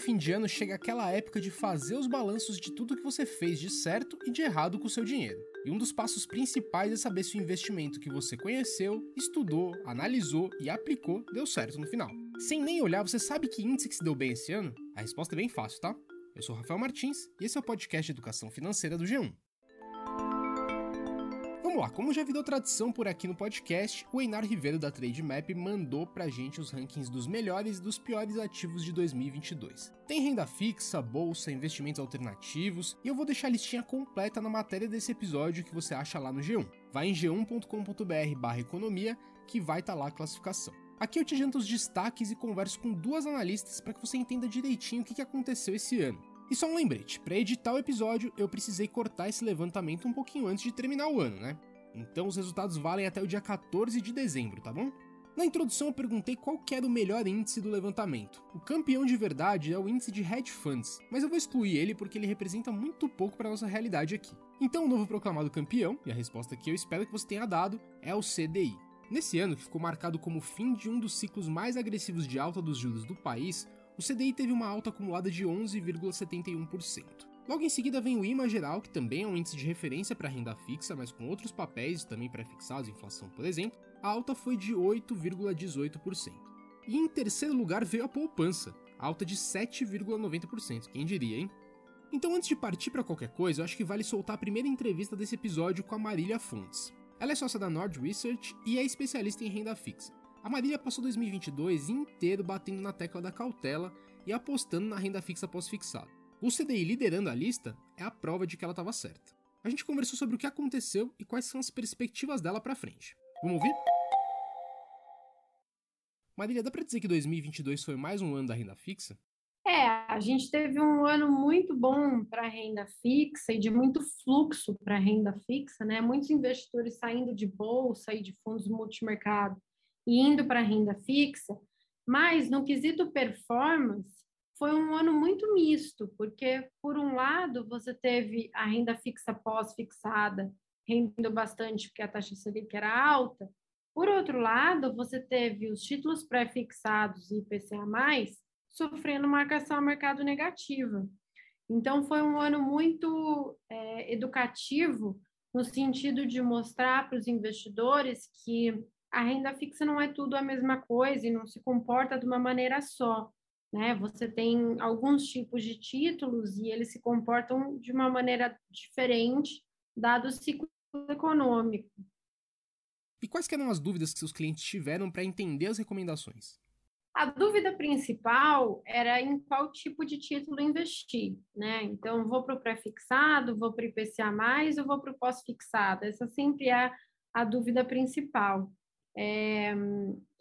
fim de ano chega aquela época de fazer os balanços de tudo que você fez de certo e de errado com o seu dinheiro. E um dos passos principais é saber se o investimento que você conheceu, estudou, analisou e aplicou deu certo no final. Sem nem olhar, você sabe que índice que se deu bem esse ano? A resposta é bem fácil, tá? Eu sou Rafael Martins e esse é o podcast de Educação Financeira do G1. Vamos lá, como já virou tradição por aqui no podcast, o Einar Ribeiro da Trademap mandou pra gente os rankings dos melhores e dos piores ativos de 2022. Tem renda fixa, bolsa, investimentos alternativos e eu vou deixar a listinha completa na matéria desse episódio que você acha lá no G1. Vai em g1.com.br/economia que vai estar lá a classificação. Aqui eu te adianto os destaques e converso com duas analistas para que você entenda direitinho o que aconteceu esse ano. E só um lembrete, para editar o episódio eu precisei cortar esse levantamento um pouquinho antes de terminar o ano, né? Então os resultados valem até o dia 14 de dezembro, tá bom? Na introdução eu perguntei qual que era o melhor índice do levantamento. O campeão de verdade é o índice de hedge funds, mas eu vou excluir ele porque ele representa muito pouco para nossa realidade aqui. Então o novo proclamado campeão, e a resposta que eu espero que você tenha dado, é o CDI. Nesse ano, que ficou marcado como o fim de um dos ciclos mais agressivos de alta dos juros do país, o CDI teve uma alta acumulada de 11,71%. Logo em seguida vem o IMA Geral, que também é um índice de referência para renda fixa, mas com outros papéis também pré-fixados, inflação, por exemplo, a alta foi de 8,18%. E em terceiro lugar veio a poupança, alta de 7,90%, quem diria, hein? Então antes de partir para qualquer coisa, eu acho que vale soltar a primeira entrevista desse episódio com a Marília Fontes. Ela é sócia da Nord Research e é especialista em renda fixa. A Marília passou 2022 inteiro batendo na tecla da cautela e apostando na renda fixa pós-fixada. O CDI liderando a lista é a prova de que ela estava certa. A gente conversou sobre o que aconteceu e quais são as perspectivas dela para frente. Vamos ouvir? Marília, dá para dizer que 2022 foi mais um ano da renda fixa? A gente teve um ano muito bom para a renda fixa e de muito fluxo para a renda fixa, né? Muitos investidores saindo de bolsa e de fundos multimercado e indo para a renda fixa, mas no quesito performance, foi um ano muito misto, porque, por um lado, você teve a renda fixa pós-fixada rendendo bastante porque a taxa Selic era alta, por outro lado, você teve os títulos pré-fixados e IPCA+, sofrendo marcação a mercado negativa. Então, foi um ano muito educativo, no sentido de mostrar para os investidores que a renda fixa não é tudo a mesma coisa e não se comporta de uma maneira só, né? Você tem alguns tipos de títulos e eles se comportam de uma maneira diferente, dado o ciclo econômico. E quais que eram as dúvidas que seus clientes tiveram para entender as recomendações? A dúvida principal era em qual tipo de título investir, né? Então, vou para o pré-fixado, vou para o IPCA+, ou vou para o pós-fixado? Essa sempre é a dúvida principal.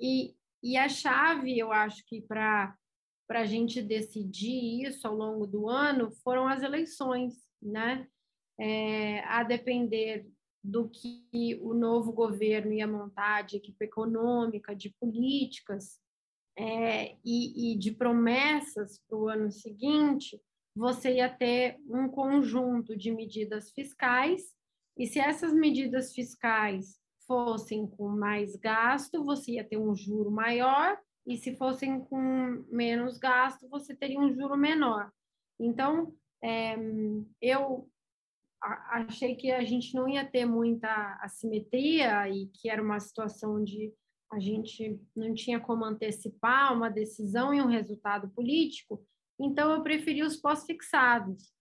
E a chave, eu acho que para a gente decidir isso ao longo do ano, foram as eleições, né? A depender do que o novo governo ia montar de equipe econômica, de políticas e de promessas para o ano seguinte, você ia ter um conjunto de medidas fiscais, e se essas medidas fiscais fossem com mais gasto, você ia ter um juro maior, e se fossem com menos gasto, você teria um juro menor. Então, eu achei que a gente não ia ter muita assimetria e que era uma situação onde a gente não tinha como antecipar uma decisão e um resultado político, então eu preferi os pós-fixados.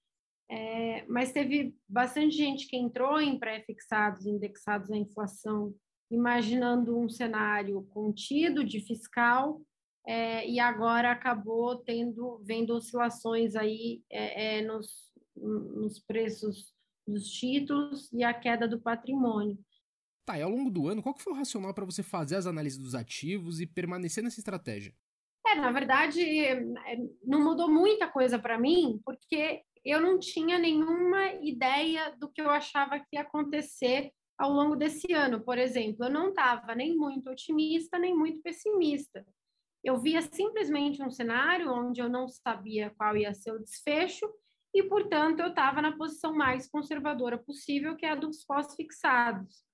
Mas teve bastante gente que entrou em pré-fixados, indexados à inflação, imaginando um cenário contido de fiscal, e agora acabou vendo oscilações aí, nos preços dos títulos e a queda do patrimônio. E ao longo do ano, qual que foi o racional para você fazer as análises dos ativos e permanecer nessa estratégia? Na verdade, não mudou muita coisa para mim, porque eu não tinha nenhuma ideia do que eu achava que ia acontecer ao longo desse ano. Por exemplo, eu não estava nem muito otimista, nem muito pessimista. Eu via simplesmente um cenário onde eu não sabia qual ia ser o desfecho e, portanto, eu estava na posição mais conservadora possível, que é a dos pós-fixados.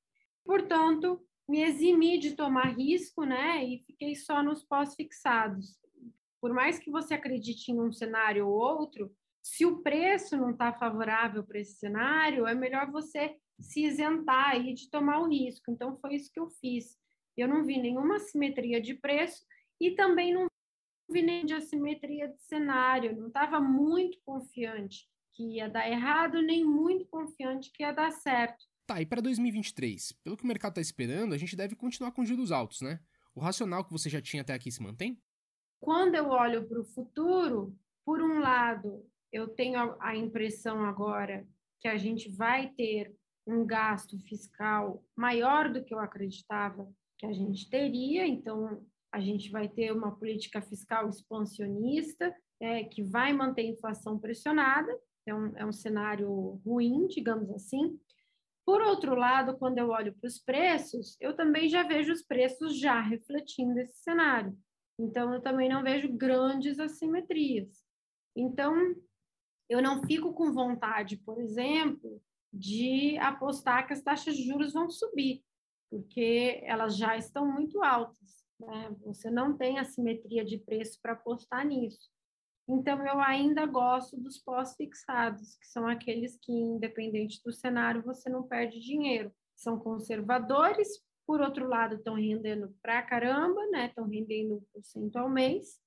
Portanto, me eximi de tomar risco, né, e fiquei só nos pós-fixados. Por mais que você acredite em um cenário ou outro, se o preço não está favorável para esse cenário, é melhor você se isentar aí de tomar o risco. Então, foi isso que eu fiz. Eu não vi nenhuma assimetria de preço e também não vi nem de assimetria de cenário. Eu não estava muito confiante que ia dar errado, nem muito confiante que ia dar certo. Tá, e para 2023? Pelo que o mercado está esperando, a gente deve continuar com juros altos, né? O racional que você já tinha até aqui se mantém? Quando eu olho para o futuro, por um lado, eu tenho a impressão agora que a gente vai ter um gasto fiscal maior do que eu acreditava que a gente teria, então a gente vai ter uma política fiscal expansionista, que vai manter a inflação pressionada, é um cenário ruim, digamos assim. Por outro lado, quando eu olho para os preços, eu também já vejo os preços já refletindo esse cenário. Então, eu também não vejo grandes assimetrias. Então, eu não fico com vontade, por exemplo, de apostar que as taxas de juros vão subir, porque elas já estão muito altas, né? Você não tem assimetria de preço para apostar nisso. Então, eu ainda gosto dos pós-fixados, que são aqueles que, independente do cenário, você não perde dinheiro. São conservadores, por outro lado, estão rendendo pra caramba, né? Estão rendendo 1% ao mês,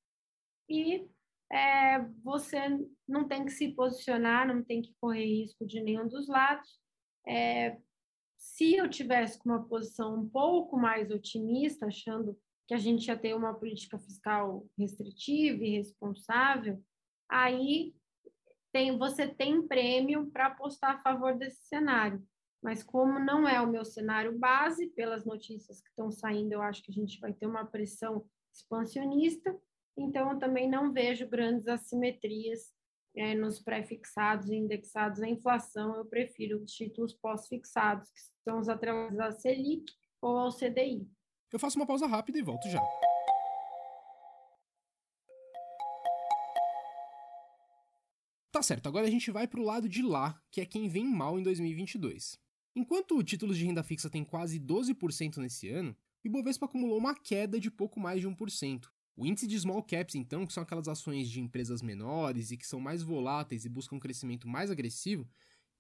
e você não tem que se posicionar, não tem que correr risco de nenhum dos lados. Se eu tivesse com uma posição um pouco mais otimista, achando que a gente ia ter uma política fiscal restritiva e responsável, aí você tem prêmio para apostar a favor desse cenário. Mas como não é o meu cenário base, pelas notícias que estão saindo, eu acho que a gente vai ter uma pressão expansionista, então eu também não vejo grandes assimetrias nos pré-fixados e indexados à inflação. Eu prefiro os títulos pós-fixados, que são os atrelados à Selic ou ao CDI. Eu faço uma pausa rápida e volto já. Tá certo, agora a gente vai pro lado de lá, que é quem vem mal em 2022. Enquanto títulos de renda fixa tem quase 12% nesse ano, o Ibovespa acumulou uma queda de pouco mais de 1%. O índice de small caps, então, que são aquelas ações de empresas menores e que são mais voláteis e buscam um crescimento mais agressivo,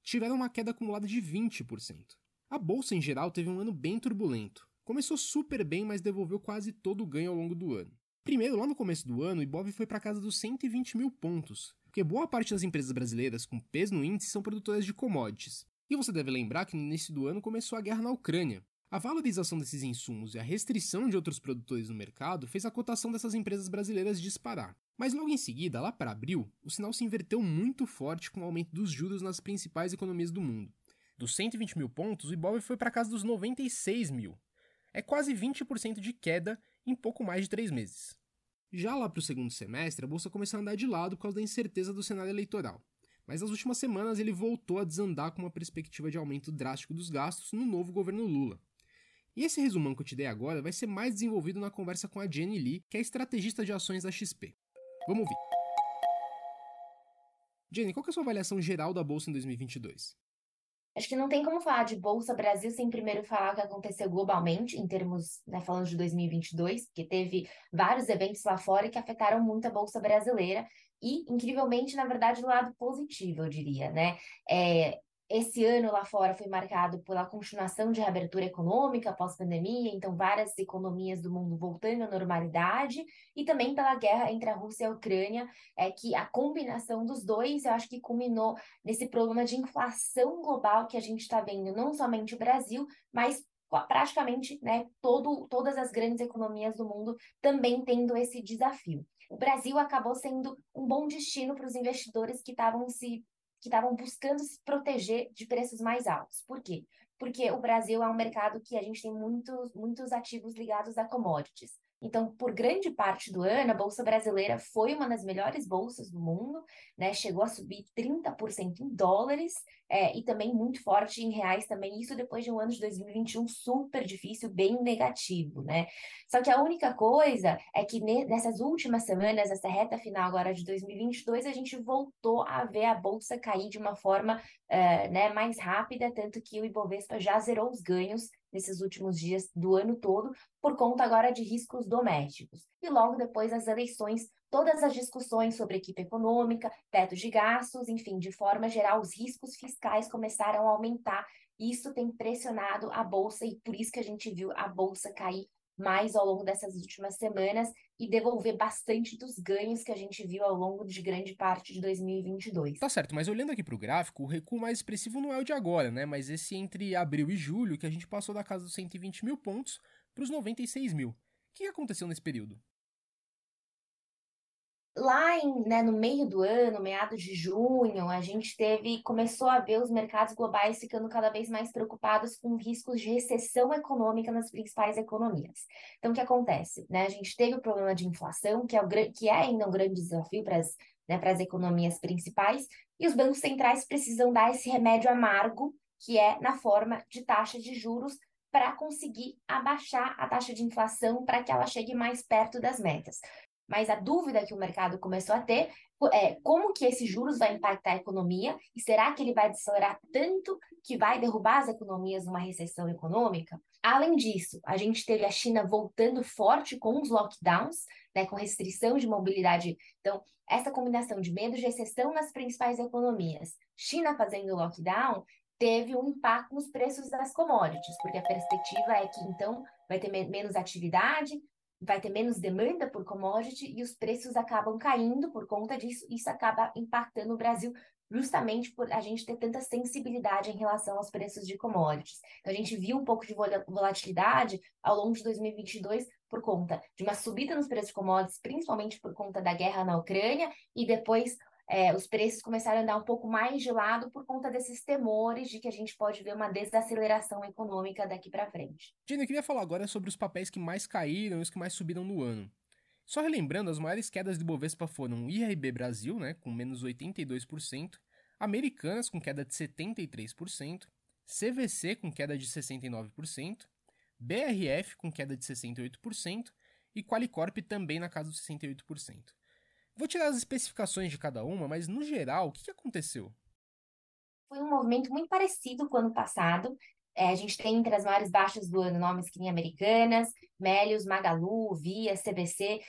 tiveram uma queda acumulada de 20%. A bolsa, em geral, teve um ano bem turbulento. Começou super bem, mas devolveu quase todo o ganho ao longo do ano. Primeiro, lá no começo do ano, o Ibov foi para casa dos 120 mil pontos, porque boa parte das empresas brasileiras com peso no índice são produtoras de commodities. E você deve lembrar que no início do ano começou a guerra na Ucrânia. A valorização desses insumos e a restrição de outros produtores no mercado fez a cotação dessas empresas brasileiras disparar. Mas logo em seguida, lá para abril, o sinal se inverteu muito forte com o aumento dos juros nas principais economias do mundo. Dos 120 mil pontos, o Ibov foi para casa dos 96 mil. É quase 20% de queda em pouco mais de 3 meses. Já lá para o segundo semestre, a bolsa começou a andar de lado por causa da incerteza do cenário eleitoral. Mas nas últimas semanas ele voltou a desandar com uma perspectiva de aumento drástico dos gastos no novo governo Lula. E esse resumão que eu te dei agora vai ser mais desenvolvido na conversa com a Jennie Lee, que é estrategista de ações da XP. Vamos ouvir. Jennie, qual que é a sua avaliação geral da bolsa em 2022? Acho que não tem como falar de Bolsa Brasil sem primeiro falar o que aconteceu globalmente, em termos, falando de 2022, que teve vários eventos lá fora que afetaram muito a Bolsa Brasileira e, incrivelmente, na verdade, do lado positivo, eu diria, né? Esse ano lá fora foi marcado pela continuação de reabertura econômica pós-pandemia, então várias economias do mundo voltando à normalidade, e também pela guerra entre a Rússia e a Ucrânia, que a combinação dos dois, eu acho que culminou nesse problema de inflação global que a gente está vendo, não somente o Brasil, mas praticamente todas as grandes economias do mundo também tendo esse desafio. O Brasil acabou sendo um bom destino para os investidores que estavam buscando se proteger de preços mais altos. Por quê? Porque o Brasil é um mercado que a gente tem muitos ativos ligados a commodities. Então, por grande parte do ano, a Bolsa Brasileira foi uma das melhores bolsas do mundo, Chegou a subir 30% em dólares, e também muito forte em reais também, isso depois de um ano de 2021 super difícil, bem negativo, Só que a única coisa é que nessas últimas semanas, essa reta final agora de 2022, a gente voltou a ver a Bolsa cair de uma forma mais rápida, tanto que o Ibovespa já zerou os ganhos nesses últimos dias do ano todo, por conta agora de riscos domésticos. E logo depois as eleições todas as discussões sobre equipe econômica, teto de gastos, enfim, de forma geral, os riscos fiscais começaram a aumentar. Isso tem pressionado a Bolsa e por isso que a gente viu a Bolsa cair mais ao longo dessas últimas semanas e devolver bastante dos ganhos que a gente viu ao longo de grande parte de 2022. Tá certo, mas olhando aqui para o gráfico, o recuo mais expressivo não é o de agora, né? Mas esse entre abril e julho, que a gente passou da casa dos 120 mil pontos para os 96 mil. O que aconteceu nesse período? Lá no meio do ano, meados de junho, a gente começou a ver os mercados globais ficando cada vez mais preocupados com riscos de recessão econômica nas principais economias. Então, o que acontece? A gente teve o problema de inflação, que é ainda um grande desafio para as economias principais, e os bancos centrais precisam dar esse remédio amargo, que é na forma de taxa de juros, para conseguir abaixar a taxa de inflação para que ela chegue mais perto das metas. Mas a dúvida que o mercado começou a ter é como que esses juros vai impactar a economia e será que ele vai desacelerar tanto que vai derrubar as economias numa recessão econômica? Além disso, a gente teve a China voltando forte com os lockdowns, com restrição de mobilidade. Então, essa combinação de medo de recessão nas principais economias, China fazendo lockdown, teve um impacto nos preços das commodities, porque a perspectiva é que, então, vai ter menos atividade, vai ter menos demanda por commodity e os preços acabam caindo por conta disso. Isso acaba impactando o Brasil justamente por a gente ter tanta sensibilidade em relação aos preços de commodities. Então, a gente viu um pouco de volatilidade ao longo de 2022 por conta de uma subida nos preços de commodities, principalmente por conta da guerra na Ucrânia, e depois os preços começaram a andar um pouco mais de lado por conta desses temores de que a gente pode ver uma desaceleração econômica daqui para frente. Jennie, eu queria falar agora sobre os papéis que mais caíram e os que mais subiram no ano. Só relembrando, as maiores quedas do Ibovespa foram o IRB Brasil, com menos 82%, Americanas com queda de 73%, CVC com queda de 69%, BRF com queda de 68% e Qualicorp também na casa dos 68%. Vou tirar as especificações de cada uma, mas no geral, o que aconteceu? Foi um movimento muito parecido com o ano passado. A gente tem entre as maiores baixas do ano nomes que nem Americanas, Méliuz, Magalu, Via, CBC,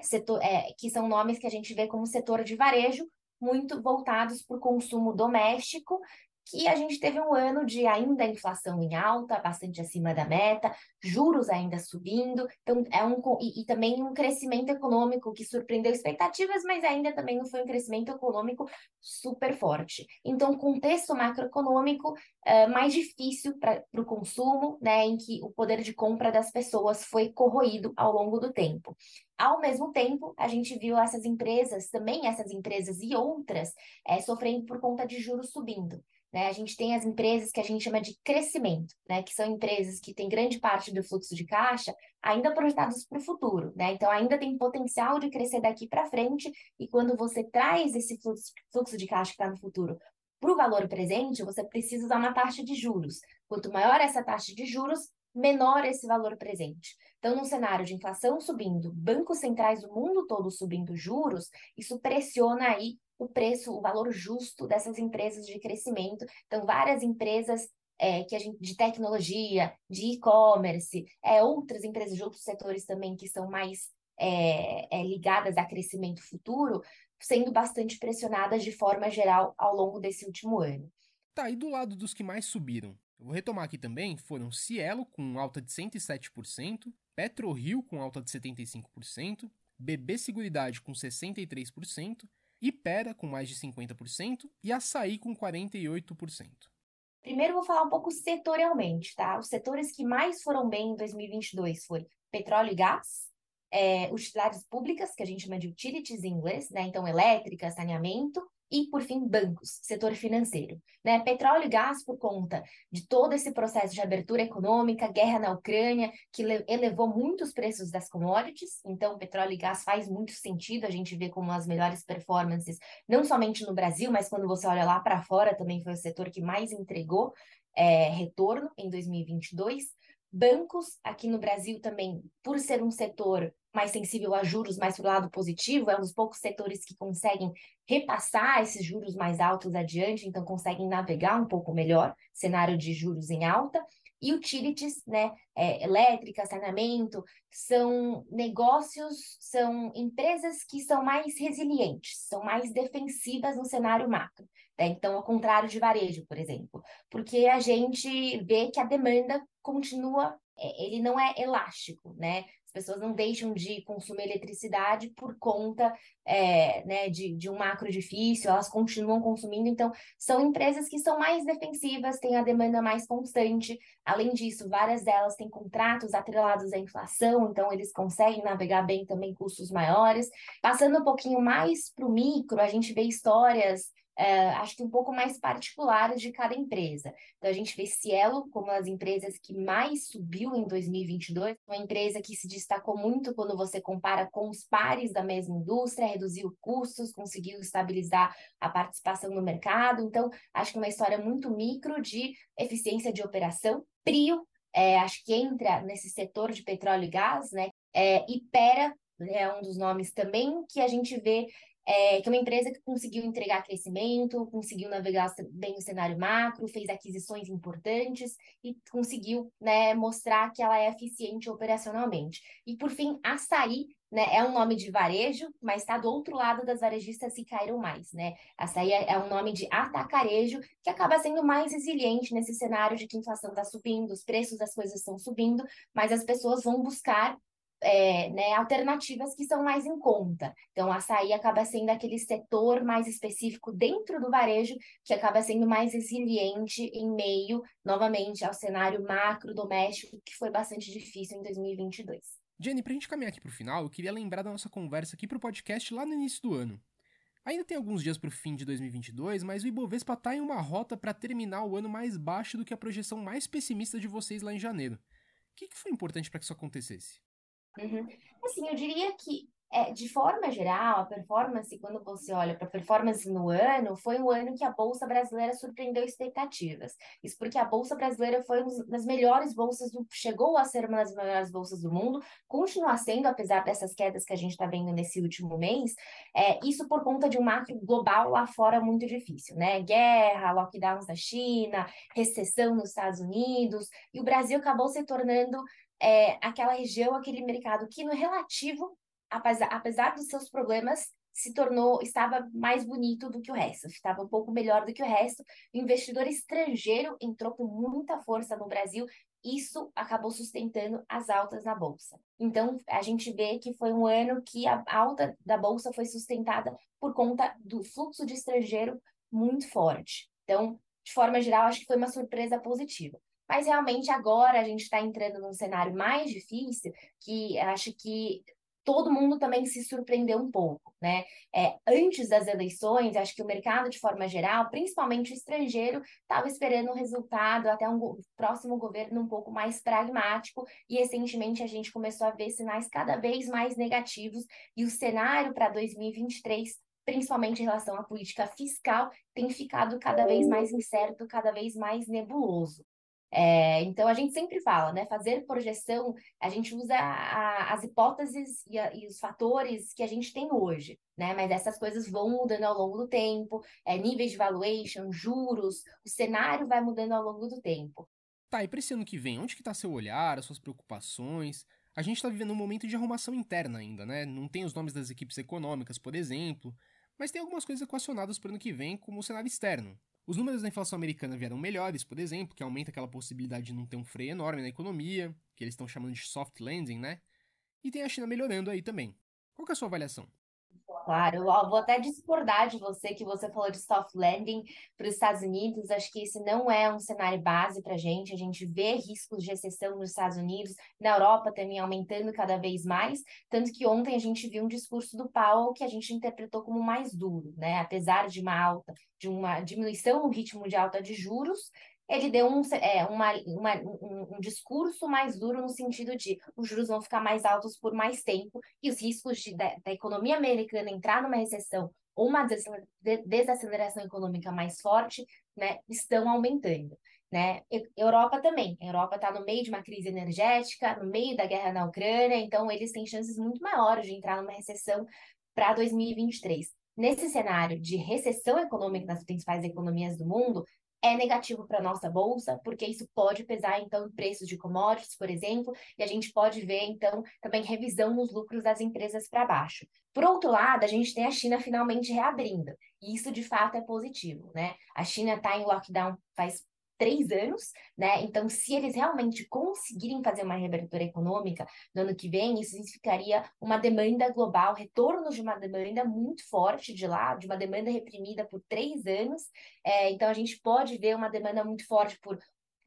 setor, que são nomes que a gente vê como setor de varejo, muito voltados para o consumo doméstico, que a gente teve um ano de ainda inflação em alta, bastante acima da meta, juros ainda subindo, então e também um crescimento econômico que surpreendeu expectativas, mas ainda também não foi um crescimento econômico super forte. Então, contexto macroeconômico mais difícil para o consumo, em que o poder de compra das pessoas foi corroído ao longo do tempo. Ao mesmo tempo, a gente viu essas empresas e outras sofrendo por conta de juros subindo. A gente tem as empresas que a gente chama de crescimento, que são empresas que têm grande parte do fluxo de caixa ainda projetados para o futuro. Então, ainda tem potencial de crescer daqui para frente e quando você traz esse fluxo de caixa que está no futuro para o valor presente, você precisa usar uma taxa de juros. Quanto maior essa taxa de juros, menor esse valor presente. Então, num cenário de inflação subindo, bancos centrais do mundo todo subindo juros, isso pressiona aí o preço, o valor justo dessas empresas de crescimento. Então, várias empresas de tecnologia, de e-commerce, outras empresas de outros setores também que são mais ligadas a crescimento futuro, sendo bastante pressionadas de forma geral ao longo desse último ano. Tá, e do lado dos que mais subiram? Eu vou retomar aqui também, foram Cielo com alta de 107%, PetroRio com alta de 75%, BB Seguridade com 63%, Hypera com mais de 50% e Assaí com 48%. Primeiro vou falar um pouco setorialmente, tá? Os setores que mais foram bem em 2022 foi petróleo e gás, utilidades públicas, que a gente chama de utilities em inglês, então elétrica, saneamento, e, por fim, bancos, setor financeiro. Petróleo e gás, por conta de todo esse processo de abertura econômica, guerra na Ucrânia, que elevou muito os preços das commodities. Então, petróleo e gás faz muito sentido. A gente vê como as melhores performances, não somente no Brasil, mas quando você olha lá para fora, também foi o setor que mais entregou retorno em 2022. Bancos, aqui no Brasil também, por ser um setor mais sensível a juros, mais para o lado positivo, é um dos poucos setores que conseguem repassar esses juros mais altos adiante, então conseguem navegar um pouco melhor, cenário de juros em alta. utilities, né, elétrica, saneamento, são negócios, são empresas que são mais resilientes, são mais defensivas no cenário macro, né? Então, ao contrário de varejo, por exemplo, porque a gente vê que a demanda continua, ele não é elástico, né? As pessoas não deixam de consumir eletricidade por conta né, de um macro difícil, elas continuam consumindo, então são empresas que são mais defensivas, têm a demanda mais constante, além disso, várias delas têm contratos atrelados à inflação, então eles conseguem navegar bem também custos maiores. Passando um pouquinho mais para o micro, a gente vê histórias, acho que um pouco mais particulares de cada empresa. Então, a gente vê Cielo como as empresas que mais subiu em 2022, uma empresa que se destacou muito quando você compara com os pares da mesma indústria, reduziu custos, conseguiu estabilizar a participação no mercado. Então, acho que uma história muito micro de eficiência de operação. Prio, acho que entra nesse setor de petróleo e gás, né? Hypera é um dos nomes também que a gente vê que é uma empresa que conseguiu entregar crescimento, conseguiu navegar bem o cenário macro, fez aquisições importantes e conseguiu, né, mostrar que ela é eficiente operacionalmente. E, por fim, Assaí, né, é um nome de varejo, mas está do outro lado das varejistas que caíram mais, né? Assaí é um nome de atacarejo que acaba sendo mais resiliente nesse cenário de que a inflação está subindo, os preços das coisas estão subindo, mas as pessoas vão buscar né, alternativas que são mais em conta. Então, a Assaí acaba sendo aquele setor mais específico dentro do varejo que acaba sendo mais resiliente em meio, novamente, ao cenário macro doméstico que foi bastante difícil em 2022. Jennie, para a gente caminhar aqui para o final, eu queria lembrar da nossa conversa aqui para o podcast lá no início do ano. Ainda tem alguns dias para o fim de 2022, mas o Ibovespa está em uma rota para terminar o ano mais baixo do que a projeção mais pessimista de vocês lá em janeiro. O que foi importante para que isso acontecesse? Uhum. Assim, eu diria que, de forma geral, a performance, quando você olha para a performance no ano, foi um ano que a Bolsa Brasileira surpreendeu expectativas. Isso porque a Bolsa Brasileira foi uma das melhores bolsas, chegou a ser uma das melhores bolsas do mundo, continua sendo, apesar dessas quedas que a gente está vendo nesse último mês, isso por conta de um macro global lá fora muito difícil, né? Guerra, lockdowns da China, recessão nos Estados Unidos, e o Brasil acabou se tornando aquela região, aquele mercado que no relativo, apesar dos seus problemas, estava mais bonito do que o resto, estava um pouco melhor do que o resto. O investidor estrangeiro entrou com muita força no Brasil, isso acabou sustentando as altas na Bolsa. Então, a gente vê que foi um ano que a alta da Bolsa foi sustentada por conta do fluxo de estrangeiro muito forte. Então, de forma geral, acho que foi uma surpresa positiva. Mas realmente agora a gente está entrando num cenário mais difícil, que acho que todo mundo também se surpreendeu um pouco, né? Antes das eleições, acho que o mercado de forma geral, principalmente o estrangeiro, estava esperando um resultado até um próximo governo um pouco mais pragmático, e recentemente a gente começou a ver sinais cada vez mais negativos, e o cenário para 2023, principalmente em relação à política fiscal, tem ficado cada vez mais incerto, cada vez mais nebuloso. Então, a gente sempre fala, né? Fazer projeção, a gente usa as hipóteses e os fatores que a gente tem hoje, né? Mas essas coisas vão mudando ao longo do tempo, níveis de valuation, juros, o cenário vai mudando ao longo do tempo. Tá, e para esse ano que vem, onde que está seu olhar, as suas preocupações? A gente está vivendo um momento de arrumação interna ainda, né? Não tem os nomes das equipes econômicas, por exemplo, mas tem algumas coisas equacionadas para o ano que vem, como o cenário externo. Os números da inflação americana vieram melhores, por exemplo, que aumenta aquela possibilidade de não ter um freio enorme na economia, que eles estão chamando de soft landing, né? E tem a China melhorando aí também. Qual que é a sua avaliação? Claro, eu vou até discordar de você, que você falou de soft landing para os Estados Unidos. Acho que esse não é um cenário base para a gente. A gente vê riscos de recessão nos Estados Unidos, na Europa também aumentando cada vez mais, tanto que ontem a gente viu um discurso do Powell que a gente interpretou como mais duro, né? Apesar de uma alta, de uma diminuição no ritmo de alta de juros, ele deu um discurso mais duro no sentido de os juros vão ficar mais altos por mais tempo e os riscos da economia americana entrar numa recessão ou uma desaceleração econômica mais forte, né, estão aumentando, né? Europa também. A Europa está no meio de uma crise energética, no meio da guerra na Ucrânia, então eles têm chances muito maiores de entrar numa recessão para 2023. Nesse cenário de recessão econômica nas principais economias do mundo, é negativo para a nossa bolsa, porque isso pode pesar, então, em preços de commodities, por exemplo, e a gente pode ver, então, também revisão nos lucros das empresas para baixo. Por outro lado, a gente tem a China finalmente reabrindo, e isso, de fato, é positivo, né? A China está em lockdown faz 3 anos, né? Então, se eles realmente conseguirem fazer uma reabertura econômica no ano que vem, isso significaria uma demanda global, retorno de uma demanda muito forte de lá, de uma demanda reprimida por 3 anos. Então, a gente pode ver uma demanda muito forte por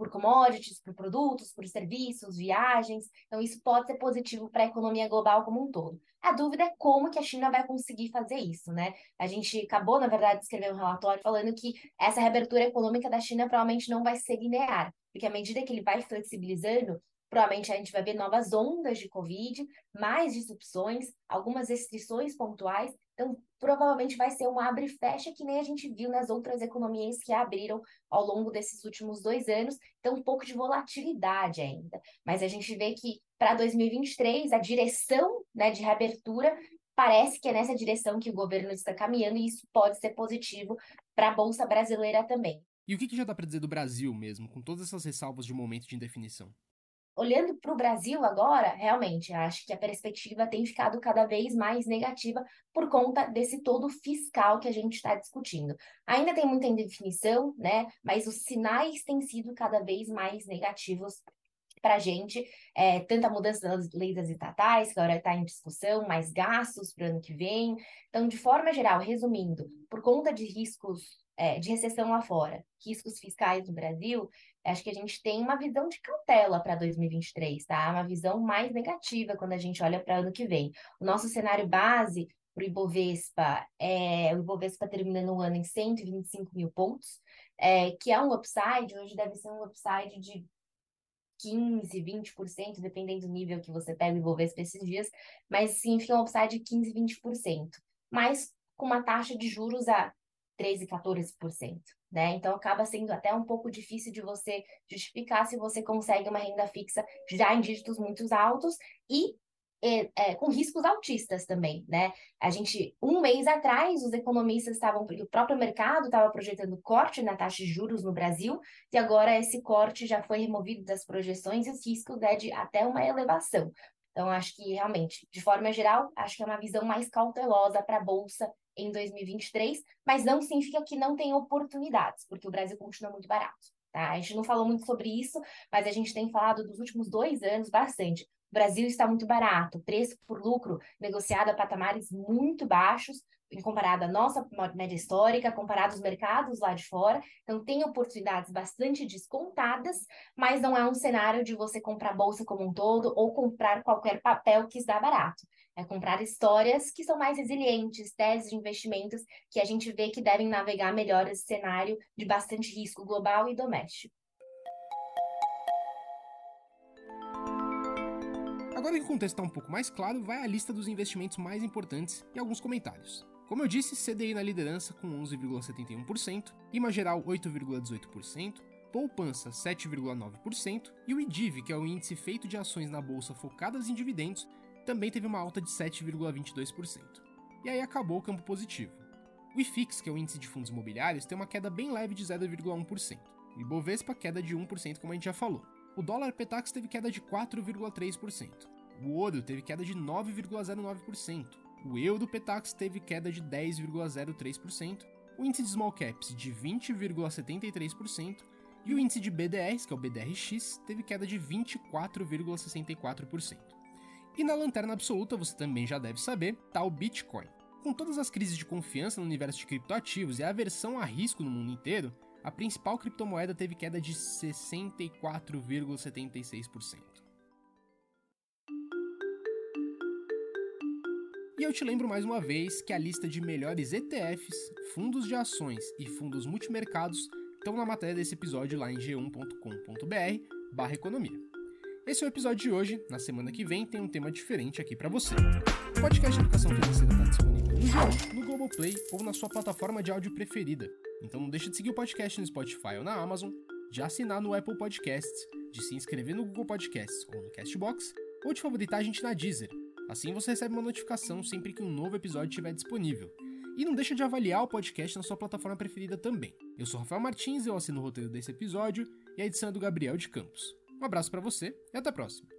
commodities, por produtos, por serviços, viagens. Então, isso pode ser positivo para a economia global como um todo. A dúvida é como que a China vai conseguir fazer isso, né? A gente acabou, na verdade, de escrever um relatório falando que essa reabertura econômica da China provavelmente não vai ser linear, porque à medida que ele vai flexibilizando, provavelmente a gente vai ver novas ondas de Covid, mais disrupções, algumas restrições pontuais. Então, provavelmente vai ser um abre e fecha que nem a gente viu nas outras economias que abriram ao longo desses últimos 2 anos. Então, um pouco de volatilidade ainda. Mas a gente vê que para 2023, a direção, né, de reabertura parece que é nessa direção que o governo está caminhando e isso pode ser positivo para a Bolsa Brasileira também. E o que já dá para dizer do Brasil mesmo, com todas essas ressalvas de um momento de indefinição? Olhando para o Brasil agora, realmente, acho que a perspectiva tem ficado cada vez mais negativa por conta desse todo fiscal que a gente está discutindo. Ainda tem muita indefinição, né? Mas os sinais têm sido cada vez mais negativos para a gente, tanta mudança das leis das estatais, que agora está em discussão, mais gastos para o ano que vem. Então, de forma geral, resumindo, por conta de riscos de recessão lá fora, riscos fiscais do Brasil, acho que a gente tem uma visão de cautela para 2023, tá? Uma visão mais negativa quando a gente olha para o ano que vem. O nosso cenário base para o Ibovespa é o Ibovespa terminando o ano em 125 mil pontos, que é um upside, hoje deve ser um upside de 15%, 20%, dependendo do nível que você pega o Ibovespa esses dias, mas significa um upside de 15%, 20%, mas com uma taxa de juros a 13%, 14%, né? Então, acaba sendo até um pouco difícil de você justificar se você consegue uma renda fixa já em dígitos muito altos e com riscos altistas também, né? A gente, um mês atrás, os economistas estavam, o próprio mercado estava projetando corte na taxa de juros no Brasil, e agora esse corte já foi removido das projeções e os riscos é de até uma elevação. Então, acho que realmente, de forma geral, acho que é uma visão mais cautelosa para a Bolsa em 2023, mas não significa que não tem oportunidades, porque o Brasil continua muito barato, tá? A gente não falou muito sobre isso, mas a gente tem falado dos últimos 2 anos bastante. O Brasil está muito barato, preço por lucro negociado a patamares muito baixos, comparado à nossa média histórica, comparado aos mercados lá de fora. Então, tem oportunidades bastante descontadas, mas não é um cenário de você comprar bolsa como um todo ou comprar qualquer papel que está barato. É comprar histórias que são mais resilientes, teses de investimentos que a gente vê que devem navegar melhor esse cenário de bastante risco global e doméstico. Agora que o contexto está um pouco mais claro, vai a lista dos investimentos mais importantes e alguns comentários. Como eu disse, CDI na liderança com 11,71%, IMA Geral 8,18%, Poupança 7,9% e o IDIV, que é o índice feito de ações na bolsa focadas em dividendos, também teve uma alta de 7,22%. E aí acabou o campo positivo. O IFIX, que é o índice de fundos imobiliários, tem uma queda bem leve de 0,1%. O Ibovespa queda de 1%, como a gente já falou. O dólar Petax teve queda de 4,3%. O ouro teve queda de 9,09%. O euro Petax teve queda de 10,03%. O índice de small caps de 20,73%. E o índice de BDRs, que é o BDRX, teve queda de 24,64%. E na lanterna absoluta, você também já deve saber, tá o Bitcoin. Com todas as crises de confiança no universo de criptoativos e a aversão a risco no mundo inteiro, a principal criptomoeda teve queda de 64,76%. E eu te lembro mais uma vez que a lista de melhores ETFs, fundos de ações e fundos multimercados estão na matéria desse episódio lá em g1.com.br/economia. Esse é o episódio de hoje. Na semana que vem tem um tema diferente aqui para você. O podcast de Educação Financeira está disponível no G1, no Globoplay ou na sua plataforma de áudio preferida. Então não deixa de seguir o podcast no Spotify ou na Amazon, de assinar no Apple Podcasts, de se inscrever no Google Podcasts ou no Castbox, ou de favoritar a gente na Deezer. Assim você recebe uma notificação sempre que um novo episódio estiver disponível. E não deixa de avaliar o podcast na sua plataforma preferida também. Eu sou Rafael Martins, eu assino o roteiro desse episódio e a edição é do Gabriel de Campos. Um abraço para você e até a próxima.